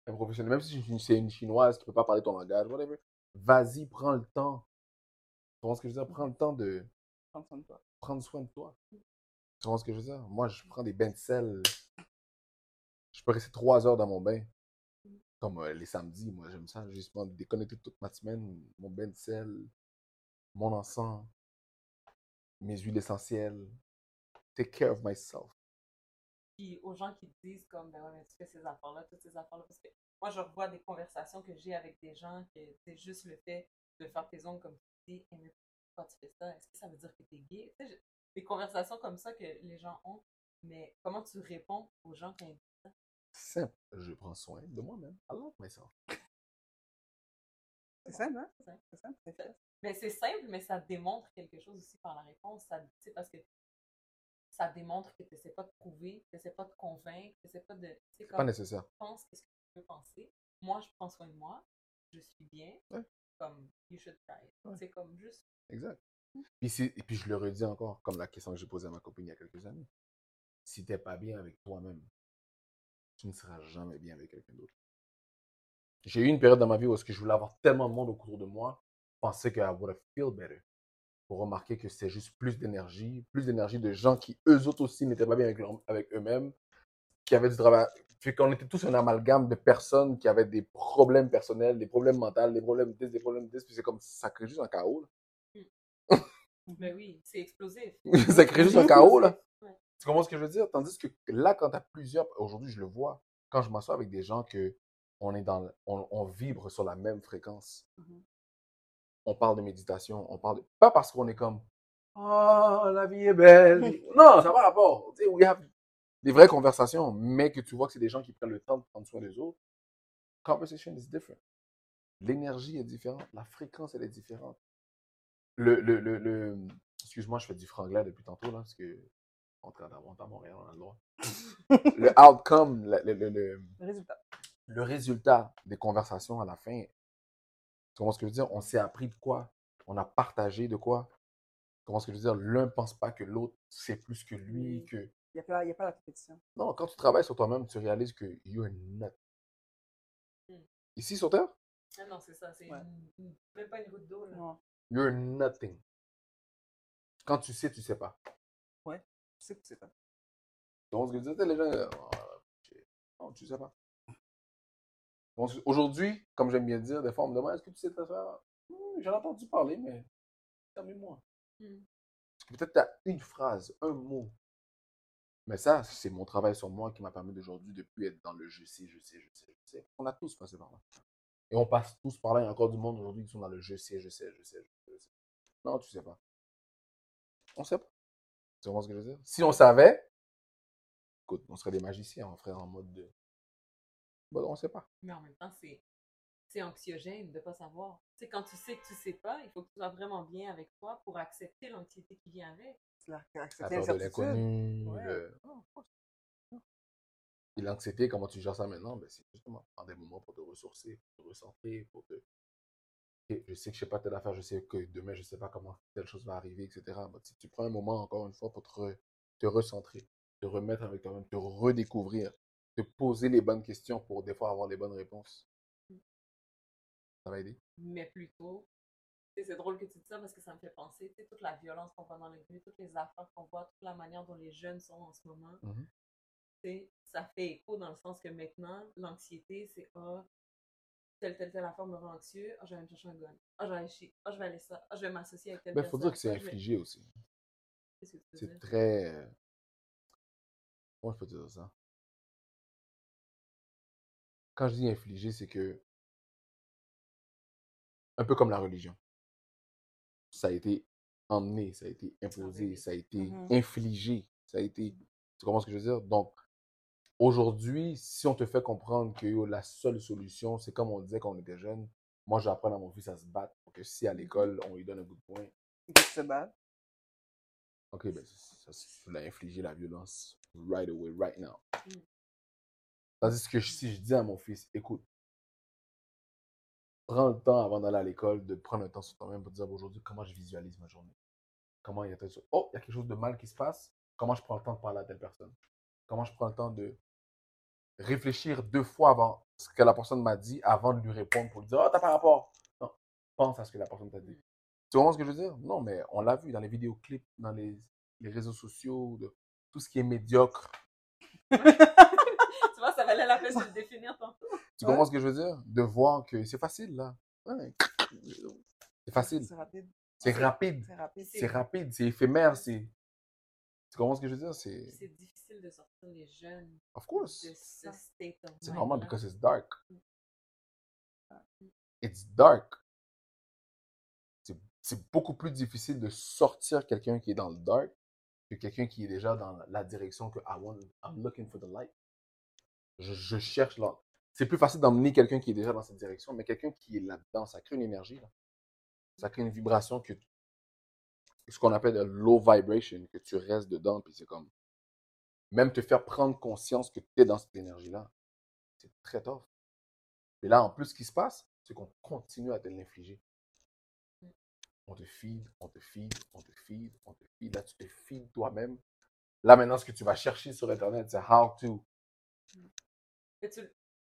un professionnel. Même si c'est une Chinoise qui ne peut pas parler ton langage, whatever. Vas-y, prends le temps. Tu vois ce que je veux dire? Prends le temps de... Prendre soin de toi. Prendre soin de toi. Tu comprends ce que je veux dire? Moi, je prends des bains de sel. Je peux rester trois heures dans mon bain. Comme euh, les samedis, moi, j'aime ça. Justement, déconnecter toute ma semaine. Mon bain de sel, mon encens, mes huiles essentielles. Take care of myself. Puis aux gens qui disent comme, ben ouais, mais tu fais ces affaires-là, toutes ces affaires-là. Parce que moi, je revois des conversations que j'ai avec des gens que c'est juste le fait de faire tes ongles comme tu dis. Et mais quand tu fais ça, est-ce que ça veut dire que t'es gay? Tu sais, je... Des conversations comme ça que les gens ont, mais comment tu réponds aux gens qui ont dit ça? Simple, je prends soin de moi-même. Alors, mais ça. C'est simple, hein? C'est simple. C'est simple. C'est simple. Mais c'est simple, mais ça démontre quelque chose aussi par la réponse. Ça, parce que ça démontre que tu n'essaies pas de prouver, tu n'essaies pas de convaincre, tu n'essaies pas de. C'est pas nécessaire. Tu penses qu'est-ce que tu peux penser. Moi, je prends soin de moi, je suis bien, ouais. Comme you should try. Ouais. C'est comme juste. Exact. Puis c'est, et puis je le redis encore, comme la question que j'ai posée à ma copine il y a quelques années. Si t'es pas bien avec toi-même, tu ne seras jamais bien avec quelqu'un d'autre. J'ai eu une période dans ma vie où est-ce que je voulais avoir tellement de monde autour de moi, penser que I would have feel better. Pour remarquer que c'est juste plus d'énergie, plus d'énergie de gens qui eux autres aussi n'étaient pas bien avec, leur, avec eux-mêmes, qui avaient du travail. Fait qu'on était tous un amalgame de personnes qui avaient des problèmes personnels, des problèmes mentaux, des problèmes dix, des problèmes dix, puis c'est comme ça crée juste un chaos. Là. Mais oui, c'est explosif. Ça crée juste un chaos, là. Ouais. Tu comprends ce que je veux dire? Tandis que là, quand tu as plusieurs... Aujourd'hui, je le vois. Quand je m'assois avec des gens que on est dans... On, on vibre sur la même fréquence. Mm-hmm. On parle de méditation, on parle de... Pas parce qu'on est comme... Oh, la vie est belle. Non, ça n'a pas rapport. Tu sais, we have des vraies conversations, mais que tu vois que c'est des gens qui prennent le temps de prendre soin des autres. Conversation is different. L'énergie est différente. La fréquence, elle est différente. Le, le, le, le... Excuse-moi, je fais du franglais depuis tantôt, là, parce que on est à Montréal, on a le droit. Le outcome, le, le, le... le résultat. Le résultat des conversations à la fin. Tu comprends ce que je veux dire? On s'est appris de quoi? On a partagé de quoi? Tu comprends ce que je veux dire? L'un ne pense pas que l'autre sait plus que lui, que Il n'y a pas, il y a pas la compétition. Non, quand tu travailles sur toi-même, tu réalises que you're not. Mm. Ici, sur Terre? Ah non, c'est ça. C'est ouais. une, même pas une goutte d'eau. Non. You're nothing. Quand tu sais, tu sais pas. Ouais, tu sais que tu sais pas. Donc, ce que tu disais, les gens, oh, non, tu sais pas. Bon, aujourd'hui, comme j'aime bien dire, des fois, on me demande, est-ce que tu sais ta soeur? Hmm, j'en ai entendu parler, mais termine-moi. Mm. Parce que peut-être tu as une phrase, un mot. Mais ça, c'est mon travail sur moi qui m'a permis d'aujourd'hui de ne plus être dans le je sais, je sais, je sais, je sais. On a tous passé par là. Et on passe tous par là. Il y a encore du monde aujourd'hui qui sont dans le je sais, je sais, je sais, je sais. Non, tu sais pas. On sait pas. Tu comprends ce que je veux dire? Si on savait, écoute, on serait des magiciens, on ferait en mode de. Bon, on sait pas. Mais en même temps, c'est, c'est anxiogène de ne pas savoir. Tu sais, quand tu sais que tu sais pas, il faut que tu sois vraiment bien avec toi pour accepter l'anxiété qui vient avec. La, la peur de l'inconnu, ouais. le... Et l'anxiété, comment tu gères ça maintenant? Ben, c'est justement en des moments pour te ressourcer, pour te recentrer, pour te... Et je sais que je ne sais pas telle affaire, je sais que demain, je ne sais pas comment telle chose va arriver, et cetera. Ben, si tu prends un moment, encore une fois, pour te, re... te recentrer, te remettre avec toi-même, te redécouvrir, te poser les bonnes questions pour des fois avoir les bonnes réponses. Ça va aider? Mais plutôt... C'est drôle que tu dis ça parce que ça me fait penser, tu sais, toute la violence qu'on voit dans les rues, toutes les affaires qu'on voit, toute la manière dont les jeunes sont en ce moment, mm-hmm. tu sais, ça fait écho dans le sens que maintenant, l'anxiété, c'est « Ah, oh, telle, telle, telle affaire me rend anxieux, ah, oh, je vais aller me chercher un gun, ah, oh, je vais aller chier, ah, oh, je vais aller ça, ah, oh, je vais m'associer avec telle ben, personne. » Il faut dire que c'est infligé vais... aussi. Qu'est-ce que tu veux c'est dire? Très... Comment je peux dire ça? Quand je dis infligé, c'est que... Un peu comme la religion. Ça a été emmené, ça a été imposé, ça a été mm-hmm. infligé, ça a été... Tu comprends ce que je veux dire? Donc, aujourd'hui, si on te fait comprendre que yo, la seule solution, c'est comme on disait quand on était jeune, moi, j'apprends à mon fils à se battre pour que si à l'école, on lui donne un coup de poing... Il se battre. OK, ben ça, ça l'a infligé la violence right away, right now. Mm. Tandis que si je dis à mon fils, écoute, prends le temps avant d'aller à l'école de prendre le temps sur toi-même pour dire aujourd'hui comment je visualise ma journée. Comment il y a quelque chose. Oh, il y a quelque chose de mal qui se passe. Comment je prends le temps de parler à telle personne. Comment je prends le temps de réfléchir deux fois avant ce que la personne m'a dit avant de lui répondre pour lui dire oh, t'as pas rapport. Non, pense à ce que la personne t'a dit. Tu vois ce que je veux dire? Non, mais on l'a vu dans les vidéoclips, dans les, les réseaux sociaux, de, tout ce qui est médiocre. Tu vois, ça valait la peine de le définir tantôt. Tu comprends ouais. ce que je veux dire? De voir que c'est facile, là. Ouais. C'est facile. C'est rapide. C'est rapide. C'est rapide. C'est, c'est rapide. C'est éphémère. C'est... Tu comprends ce que je veux dire? C'est, c'est difficile de sortir les jeunes of course. De ce state of mind. C'est normal parce que c'est dark. It's dark. C'est, c'est beaucoup plus difficile de sortir quelqu'un qui est dans le dark que quelqu'un qui est déjà dans la direction que I want, I'm looking for the light. Je, je cherche là. C'est plus facile d'emmener quelqu'un qui est déjà dans cette direction, mais quelqu'un qui est là-dedans, ça crée une énergie. Là. Ça crée une vibration que tu... ce qu'on appelle de low vibration, que tu restes dedans, puis c'est comme même te faire prendre conscience que tu es dans cette énergie-là. C'est très tough. Et là, en plus, ce qui se passe, c'est qu'on continue à te l'infliger. On te feed, on te feed, on te feed, on te feed. Là, tu te feed toi-même. Là, maintenant, ce que tu vas chercher sur Internet, c'est how to. Et tu...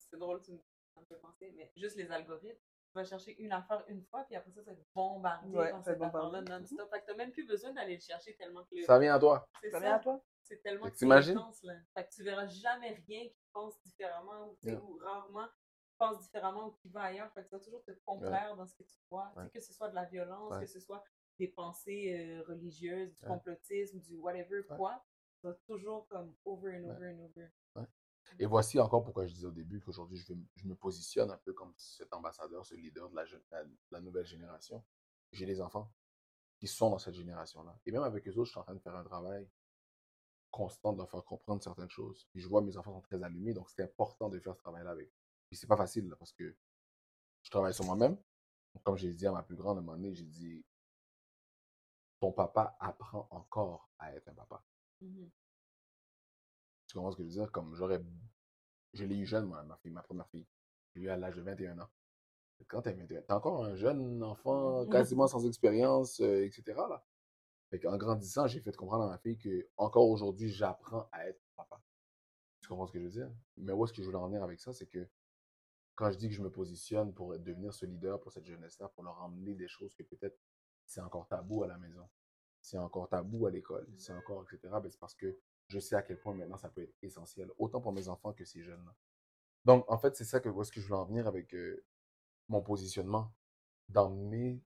C'est drôle, tu me fais penser, mais juste les algorithmes, tu vas chercher une affaire une fois, puis après ça, ça va être bombardé ouais, dans cette affaire-là non-stop. Fait que t'as même plus besoin d'aller le chercher tellement que... Le... Ça vient à toi. C'est ça, ça vient à toi. C'est tellement intense, là. Fait que tu verras jamais rien qui pense différemment, ou, yeah. ou rarement pense différemment, ou qui va ailleurs. Fait que tu vas toujours te complaire ouais. dans ce que tu vois, ouais. tu sais, que ce soit de la violence, ouais. que ce soit des pensées euh, religieuses, du ouais. complotisme, du whatever, ouais. quoi. Tu vas toujours comme over and over ouais. and over. Ouais. Et voici encore pourquoi je disais au début qu'aujourd'hui, je, veux, je me positionne un peu comme cet ambassadeur, ce leader de la, jeune, la, la nouvelle génération. J'ai des enfants qui sont dans cette génération-là. Et même avec eux autres, je suis en train de faire un travail constant de leur faire comprendre certaines choses. Puis je vois mes enfants sont très allumés, donc c'est important de faire ce travail-là avec eux. Puis c'est pas facile là, parce que je travaille sur moi-même. Comme j'ai dit à ma plus grande à un moment donné, j'ai dit « Ton papa apprend encore à être un papa. Mm-hmm. » Tu comprends ce que je veux dire? Comme j'aurais. Je l'ai eu jeune, moi, ma fille, ma première fille. Je l'ai eu à l'âge de vingt et un ans. Quand t'es vingt et un, t'es encore un jeune enfant, quasiment sans expérience, euh, et cetera. Là. Fait en grandissant, j'ai fait comprendre à ma fille que encore aujourd'hui, j'apprends à être papa. Tu comprends ce que je veux dire? Mais où est-ce que je voulais en venir avec ça? C'est que quand je dis que je me positionne pour devenir ce leader pour cette jeunesse-là, pour leur emmener des choses que peut-être c'est encore tabou à la maison, c'est encore tabou à l'école, c'est encore, et cetera, ben c'est parce que je sais à quel point maintenant ça peut être essentiel, autant pour mes enfants que ces jeunes-là. Donc, en fait, c'est ça que, où est-ce que je voulais en venir avec euh, mon positionnement, d'emmener,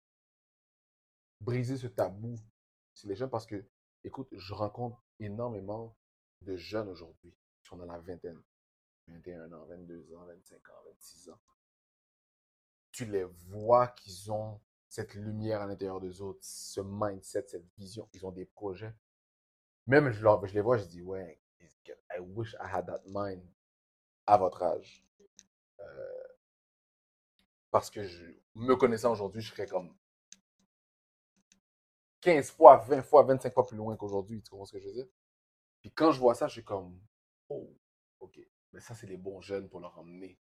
briser ce tabou sur les jeunes, parce que, écoute, je rencontre énormément de jeunes aujourd'hui qui sont dans la vingtaine, vingt et un ans, vingt-deux ans, vingt-cinq ans, vingt-six ans. Tu les vois qu'ils ont cette lumière à l'intérieur d'eux autres, ce mindset, cette vision, ils ont des projets. Même je, leur, je les vois, je dis, ouais, I wish I had that mind à votre âge. Euh, parce que je, me connaissant aujourd'hui, je serais comme quinze fois, vingt fois, vingt-cinq fois plus loin qu'aujourd'hui, tu comprends ce que je veux dire? Puis quand je vois ça, je suis comme, oh, ok, mais ça, c'est les bons jeunes pour leur emmener.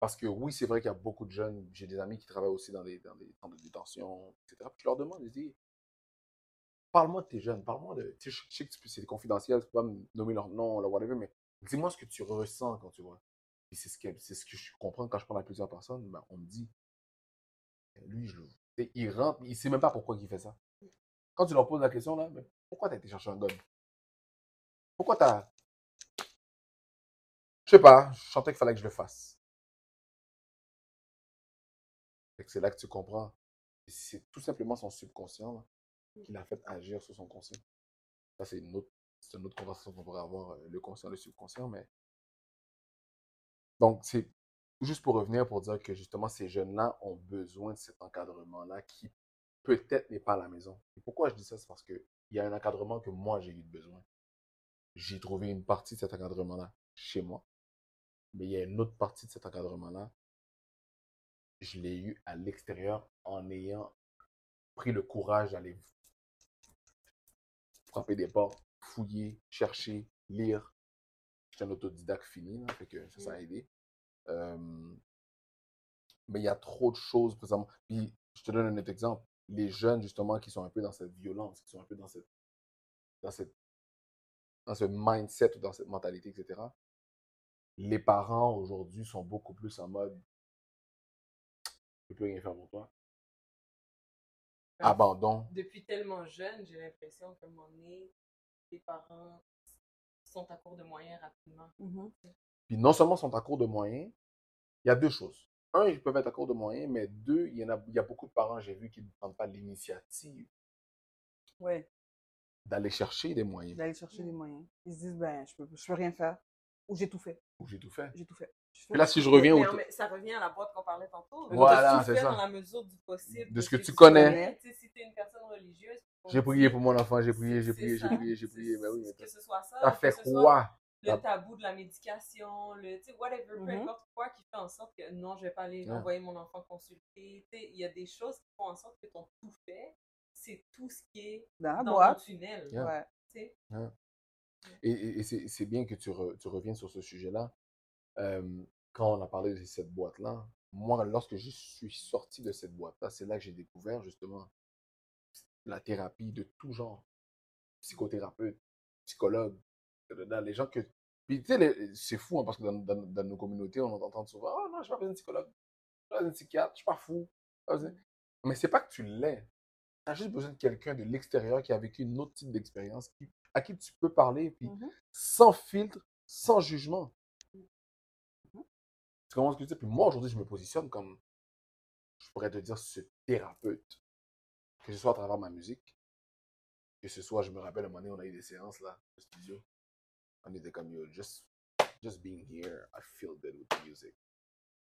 Parce que oui, c'est vrai qu'il y a beaucoup de jeunes, j'ai des amis qui travaillent aussi dans des dans centres de détention, et cetera. Puis je leur demande, je dis, parle-moi de tes jeunes, parle-moi de... Tu sais, je sais que c'est confidentiel, tu peux pas me nommer leur nom, leur whatever, mais dis-moi ce que tu ressens quand tu vois. Et c'est ce que, c'est ce que je comprends quand je parle à plusieurs personnes, ben, on me dit, lui, je, il rentre, il sait même pas pourquoi il fait ça. Quand tu leur poses la question, là, ben, pourquoi t'as été chercher un gun? Pourquoi t'as... Je sais pas, je sentais qu'il fallait que je le fasse. C'est là que tu comprends. C'est tout simplement son subconscient là, qui l'a fait agir sur son conscient. Ça, c'est une autre, c'est une autre conversation qu'on pourrait avoir, le conscient, le subconscient. Mais... Donc, c'est juste pour revenir pour dire que justement, ces jeunes-là ont besoin de cet encadrement-là qui peut-être n'est pas à la maison. Et pourquoi je dis ça? C'est parce qu'il y a un encadrement que moi, j'ai eu besoin. J'ai trouvé une partie de cet encadrement-là chez moi. Mais il y a une autre partie de cet encadrement-là. Je l'ai eu à l'extérieur en ayant pris le courage d'aller frapper des portes, fouiller, chercher, lire. J'étais un autodidacte fini, là, fait que ça, ça a aidé. Euh, mais il y a trop de choses présentement. Puis, je te donne un autre exemple. Les jeunes, justement, qui sont un peu dans cette violence, qui sont un peu dans cette, dans cette, dans ce mindset ou dans cette mentalité, et cetera. Les parents, aujourd'hui, sont beaucoup plus en mode je ne peux plus rien faire pour toi. Abandon. Depuis tellement jeune, j'ai l'impression que mon nez, les parents sont à court de moyens rapidement. Mm-hmm. Puis non seulement sont à court de moyens, il y a deux choses. Un, ils peuvent être à court de moyens, mais deux, il y en a, il y a beaucoup de parents, j'ai vu, qui ne prennent pas l'initiative ouais. d'aller chercher des moyens. D'aller chercher des moyens. Ils se disent, ben, je ne peux, je peux rien faire. Ou j'ai tout fait. Ou j'ai tout fait. J'ai tout fait. Là, si je reviens... Mais non, mais ça revient à la boîte qu'on parlait tantôt. Voilà, c'est ça. Dans la mesure du possible. De ce que, que tu connais. Tu sais, si tu es une personne religieuse... J'ai prié pour mon enfant, j'ai prié, j'ai prié, j'ai prié, j'ai prié. Ben oui, que ce soit ça. Ça fait quoi? Le tabou de la médication, le... Tu sais, whatever, mm-hmm. peu importe quoi, qui fait en sorte que non, je ne vais pas aller ah. envoyer mon enfant consulter. Tu sais, il y a des choses qui font en sorte que ton tout fait, c'est tout ce qui est dans, dans ton tunnel. Yeah. Ouais. Tu sais. Yeah. Et, et, et c'est, c'est bien que tu, re, tu reviens sur ce sujet-là. Euh, quand on a parlé de cette boîte-là, moi, lorsque je suis sorti de cette boîte-là, c'est là que j'ai découvert justement la thérapie de tout genre. Psychothérapeute, psychologue, les gens que... Puis tu sais, les... c'est fou, hein, parce que dans, dans, dans nos communautés, on entend souvent « Ah oh, non, je n'ai pas besoin de psychologue, je n'ai pas besoin de psychiatre, je ne suis pas fou. » Mais c'est pas que tu l'es. Tu as juste besoin de quelqu'un de l'extérieur qui a vécu une autre type d'expérience, qui... à qui tu peux parler, puis mm-hmm. sans filtre, sans jugement. Mm-hmm. Tu comprends ce que je veux dire? Puis moi, aujourd'hui, je me positionne comme, je pourrais te dire, ce thérapeute. Que ce soit à travers ma musique, que ce soit, je me rappelle, à un moment donné, on a eu des séances, là, au studio. On était comme, yo, just, just being here, I feel good with the music.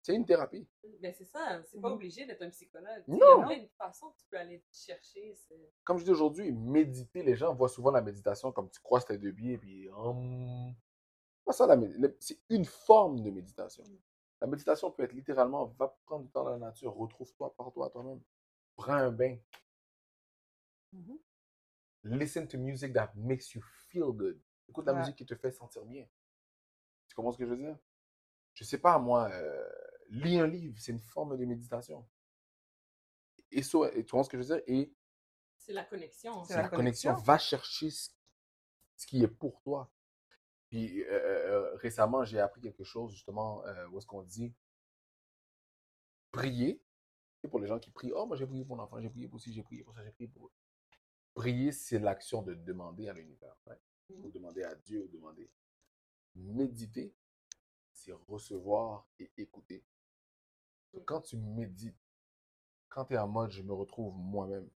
C'est une thérapie. Ben c'est ça, c'est mm-hmm. pas obligé d'être un psychologue. Non. Il y a une façon que tu peux aller chercher. C'est... Comme je dis aujourd'hui, méditer, les gens voient souvent la méditation comme tu croises tes deux pieds, puis... Hum... Pas ça, la méd... c'est une forme de méditation. La méditation peut être littéralement, va prendre du temps dans la nature, retrouve-toi par toi, toi-même. Prends un bain. Mm-hmm. Listen to music that makes you feel good. Écoute ouais. la musique qui te fait sentir bien. Tu comprends ce que je veux dire? Je sais pas, moi... Euh... Lis un livre, c'est une forme de méditation. Et, so, et tu vois ce que je veux dire? Et C'est la connexion. C'est la, la connexion. connexion. Va chercher ce, ce qui est pour toi. Puis euh, récemment, j'ai appris quelque chose, justement, euh, où est-ce qu'on dit prier. C'est pour les gens qui prient. Oh, moi, j'ai prié pour mon enfant, j'ai prié pour ci, j'ai prié pour ça, j'ai prié pour eux. Prier, c'est l'action de demander à l'univers, hein? Ou demander à Dieu, ou demander. Méditer, c'est recevoir et écouter. Quand tu médites, quand tu es en mode « je me retrouve moi-même »,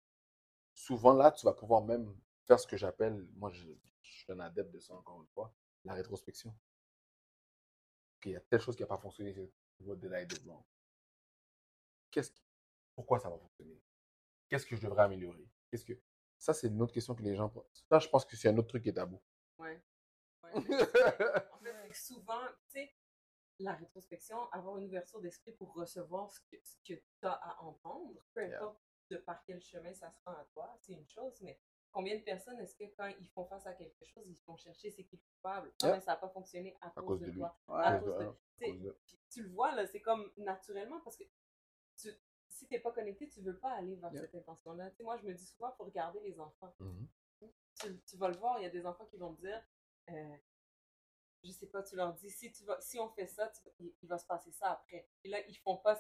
souvent là, tu vas pouvoir même faire ce que j'appelle, moi je, je suis un adepte de ça encore une fois, la rétrospection. Il y a telle chose qui n'a pas fonctionné, c'est what did I do wrong? Qu'est-ce qui, pourquoi ça va fonctionner? Qu'est-ce que je devrais améliorer? Qu'est-ce que... Ça, c'est une autre question que les gens posent. Là, je pense que c'est un autre truc qui est tabou. Ouais. ouais en fait, souvent, tu sais, la rétrospection, avoir une ouverture d'esprit pour recevoir ce que, ce que tu as à entendre, peu importe yeah. de par quel chemin ça se rend à toi, c'est une chose, mais combien de personnes est-ce que quand ils font face à quelque chose, ils vont chercher c'est qui le coupable? Yeah. Ah, mais ça n'a pas fonctionné à, à cause, cause de, de toi. Ouais, à cause de... Cause de... Tu le vois, là, c'est comme naturellement, parce que tu, si tu n'es pas connecté, tu ne veux pas aller vers yeah. cette intention-là. T'sais, moi, je me dis souvent, il faut regarder les enfants. Mm-hmm. tu, tu vas le voir, il y a des enfants qui vont me dire... Euh, je sais pas, tu leur dis, si, tu vas, si on fait ça, tu, il, il va se passer ça après. Et là, ils font pas,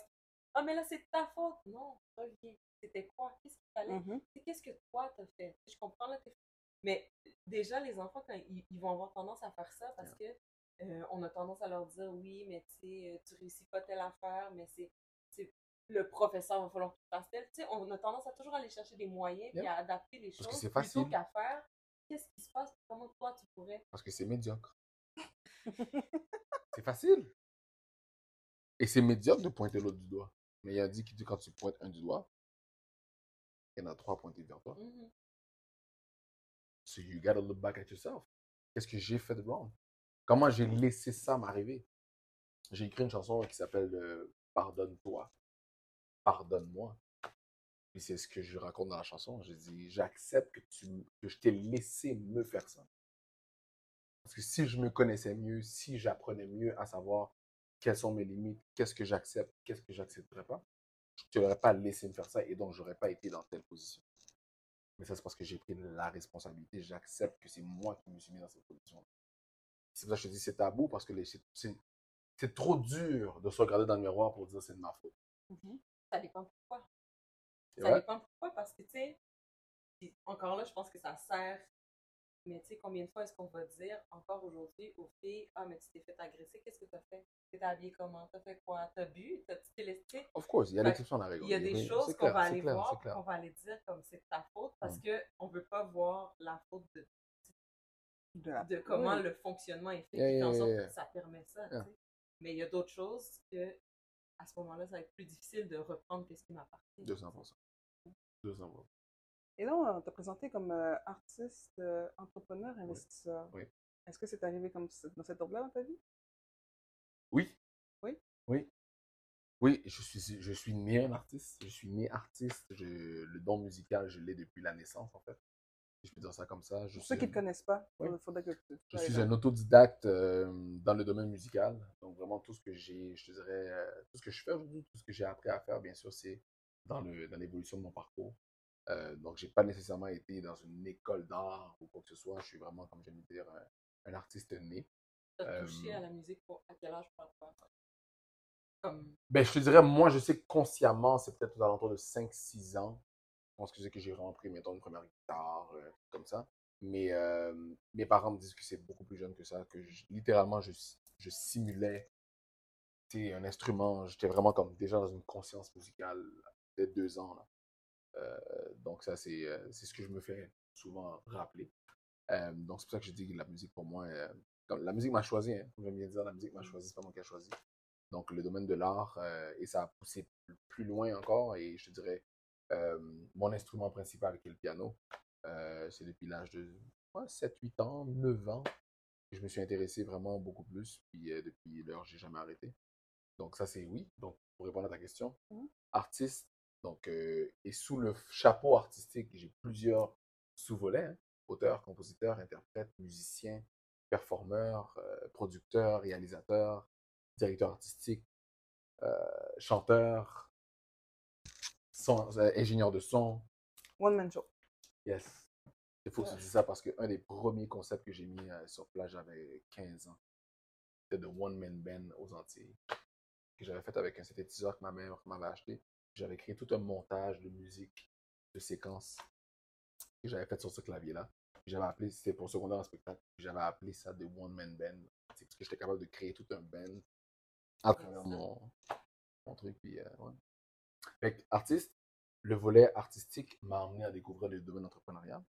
ah, mais là, c'est ta faute. Non, Olivier, c'était quoi? Qu'est-ce qu'il fallait? Mm-hmm. Qu'est-ce que toi, t'as fait? Je comprends, là, t'es... Mais déjà, les enfants, quand ils, ils vont avoir tendance à faire ça parce yeah. que euh, on a tendance à leur dire, oui, mais tu sais, tu réussis pas telle affaire, mais c'est, c'est le professeur, il va falloir que tu fasses telle. Tu sais, on a tendance à toujours aller chercher des moyens et yeah. à adapter les parce choses que plutôt qu'à faire. Qu'est-ce qui se passe? Comment toi, tu pourrais? Parce que c'est médiocre. C'est facile. Et c'est médiocre de pointer l'autre du doigt. Mais il a dit que quand tu pointes un du doigt, il y en a trois pointés vers toi. Mm-hmm. So you gotta look back at yourself. Qu'est-ce que j'ai fait de wrong? Comment j'ai laissé ça m'arriver? J'ai écrit une chanson qui s'appelle euh, « Pardonne-toi, pardonne-moi ». Puis c'est ce que je raconte dans la chanson. J'ai dit « J'accepte que, tu, que je t'ai laissé me faire ça ». Parce que si je me connaissais mieux, si j'apprenais mieux à savoir quelles sont mes limites, qu'est-ce que j'accepte, qu'est-ce que j'accepterais pas, je ne t'aurais pas laissé me faire ça et donc je n'aurais pas été dans telle position. Mais ça, c'est parce que j'ai pris la responsabilité, j'accepte que c'est moi qui me suis mis dans cette position. C'est pour ça que je te dis c'est tabou parce que les, c'est, c'est, c'est trop dur de se regarder dans le miroir pour dire c'est de ma faute. Mm-hmm. Ça dépend pourquoi. Et ça ouais. dépend pourquoi parce que, tu sais, encore là, je pense que ça sert. Mais tu sais, combien de fois est-ce qu'on va dire encore aujourd'hui aux filles, ah, mais tu t'es fait agresser, qu'est-ce que t'as fait? T'es habillée comment? T'as fait quoi? T'as bu? T'as tu t'es laissé? Of course, il y a l'exception à la règle. Il y a des oui, choses qu'on clair, va aller clair, voir, qu'on va aller dire comme c'est de ta faute, parce mm. qu'on ne veut pas voir la faute de, de, la... de comment oui. le fonctionnement est fait, yeah, yeah, yeah, yeah. en sorte que ça permet ça. Yeah. Mais il y a d'autres choses que, à ce moment-là, ça va être plus difficile de reprendre qu'est-ce qui m'appartient. deux cents pour cent. deux cents pour cent. Et là, on t'a présenté comme euh, artiste, euh, entrepreneur, investisseur. Oui. Est-ce que c'est arrivé comme dans cet ordre-là dans ta vie? Oui. Oui? Oui. Oui, je suis, je suis né un artiste. Je suis né artiste. Je, le don musical, je l'ai depuis la naissance, en fait. Je peux dire ça comme ça. Je Pour suis ceux qui ne un... te connaissent pas, il oui. faudrait que tu... Je suis là. un autodidacte euh, dans le domaine musical. Donc, vraiment, tout ce que j'ai, je te dirais, euh, tout ce que je fais aujourd'hui, tout ce que j'ai appris à faire, bien sûr, c'est dans, le, dans l'évolution de mon parcours. Euh, donc, je n'ai pas nécessairement été dans une école d'art ou quoi que ce soit. Je suis vraiment, comme j'aime dire, un, un artiste né. Tu as touché euh, à la musique pour, à quel âge pour faire comme... Ben, je te dirais, moi, je sais consciemment, c'est peut-être aux alentours de cinq six ans. Je pense que c'est que j'ai rentré, mettons, une première guitare, euh, comme ça. Mais euh, mes parents me disent que c'est beaucoup plus jeune que ça, que je, littéralement, je, je simulais un instrument. J'étais vraiment comme déjà dans une conscience musicale dès deux ans, là. Euh, donc ça, c'est, euh, c'est ce que je me fais souvent rappeler. Euh, donc c'est pour ça que je dis que la musique, pour moi, euh, la musique m'a choisi, hein, comme j'aime bien dire, la musique m'a choisi, c'est pas moi qui a choisi. Donc le domaine de l'art, euh, et ça a poussé plus loin encore, et je dirais, euh, mon instrument principal qui est le piano, euh, c'est depuis l'âge de ouais, sept huit ans, neuf ans, que je me suis intéressé vraiment beaucoup plus, puis euh, depuis l'heure, j'ai jamais arrêté. Donc ça, c'est oui, donc pour répondre à ta question, artiste. Donc, euh, et sous le chapeau artistique, j'ai plusieurs sous-volets, hein, auteur, compositeur, interprète, musicien, performeur, euh, producteur, réalisateur, directeur artistique, euh, chanteur, son, euh, ingénieur de son. One man show. Yes. Il faut que tu dises ça parce qu'un des premiers concepts que j'ai mis euh, sur plage, j'avais quinze ans. C'était de One Man Band aux Antilles, que j'avais fait avec un synthétiseur que ma mère m'avait acheté. J'avais créé tout un montage de musique, de séquences que j'avais fait sur ce clavier-là. J'avais appelé, c'était pour secondaire en spectacle, j'avais appelé ça de One Man Band. C'est parce que j'étais capable de créer tout un band à travers mon, mon truc. Puis, euh, ouais. Fait que, artiste, le volet artistique m'a amené à découvrir le domaine entrepreneurial.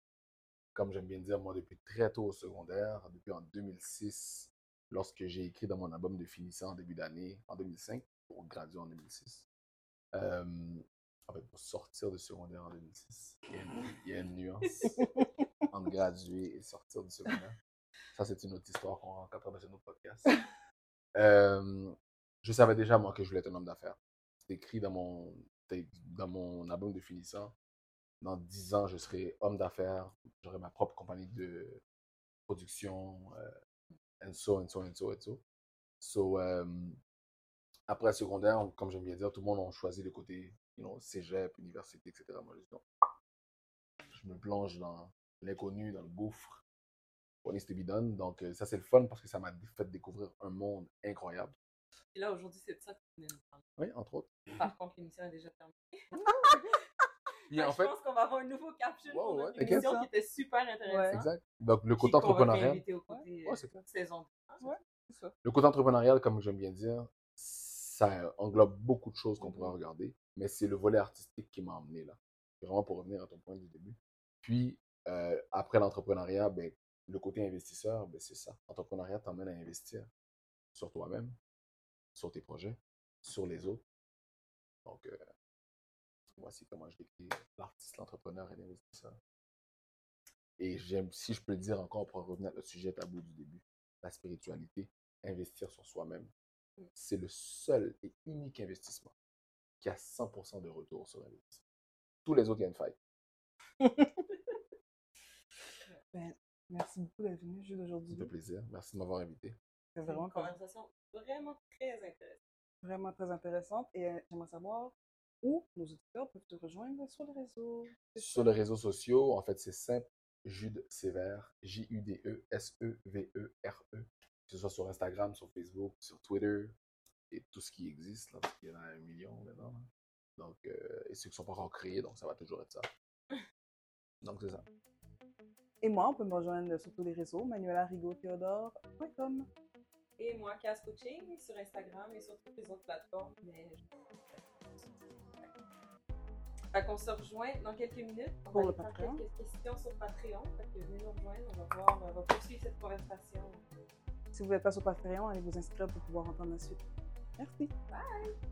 Comme j'aime bien dire, moi, depuis très tôt au secondaire, depuis en deux mille six, lorsque j'ai écrit dans mon album de finissant en début d'année, en deux mille cinq, pour graduer en deux mille six. Euh, en fait, pour sortir de secondaire en deux mille six, il y a une, il y a une nuance entre graduer et sortir du secondaire. Ça, c'est une autre histoire qu'on rencontre dans un autre podcast. Euh, je savais déjà, moi, que je voulais être un homme d'affaires. C'est écrit dans mon, dans mon album de finissant. Dans dix ans, je serai homme d'affaires. J'aurai ma propre compagnie de production, euh, and so, and so, and so, and so. So, euh, après secondaire, comme j'aime bien dire, tout le monde a choisi le côté you know, cégep, université, et cetera. Moi, je, dis, non. Je me plonge dans l'inconnu, dans le gouffre. What needs to be done. Donc, ça, c'est le fun parce que ça m'a fait découvrir un monde incroyable. Et là, aujourd'hui, c'est de ça que tu venais nous parler. Oui, entre autres. Par contre, l'émission est déjà terminée. Et en fait, je pense qu'on va avoir un nouveau caption wow, pour notre ouais, émission ça. Qui était super intéressant. Ouais. Exact. Donc, le côté entrepreneurial. Ouais, c'est ça. Saison deux. Ouais, c'est ça. Le côté entrepreneurial, comme j'aime bien dire, ça englobe beaucoup de choses qu'on pourrait regarder, mais c'est le volet artistique qui m'a emmené là. Vraiment pour revenir à ton point du début. Puis, euh, après l'entrepreneuriat, ben, le côté investisseur, ben, c'est ça. L'entrepreneuriat t'emmène à investir sur toi-même, sur tes projets, sur les autres. Donc, euh, voici comment je décris l'artiste, l'entrepreneur et l'investisseur. Et j'aime, si je peux le dire encore pour revenir à notre sujet tabou du début, la spiritualité, investir sur soi-même, c'est le seul et unique investissement qui a cent pour cent de retour sur l'investissement. Tous les autres, il y a une faille. ben, merci beaucoup d'être venu, Jude, aujourd'hui. Ça fait plaisir. Merci de m'avoir invité. C'est vraiment une conversation vraiment très intéressante. Vraiment très intéressante. Et euh, j'aimerais savoir où nos auditeurs peuvent te rejoindre sur les réseaux. Sur les réseaux sociaux, en fait, c'est simple. Jude Sévère, J U D E S E V E R E. Que ce soit sur Instagram, sur Facebook, sur Twitter et tout ce qui existe, là, parce qu'il y en a un million maintenant. Donc, euh, et ceux qui ne sont pas encore créés, donc ça va toujours être ça. Donc, c'est ça. Et moi, on peut me rejoindre sur tous les réseaux, manuela rigaud théodore point com. Et moi, K A Z Coaching, sur Instagram et sur toutes les autres plateformes. Mais... Fait qu'on se rejoint dans quelques minutes. On Pour va le faire Patreon. Quelques questions sur Patreon. Fait que venez nous rejoindre, on va voir, on va poursuivre cette conversation. Si vous n'êtes pas sur Patreon, allez vous inscrire pour pouvoir entendre la suite. Merci. Bye!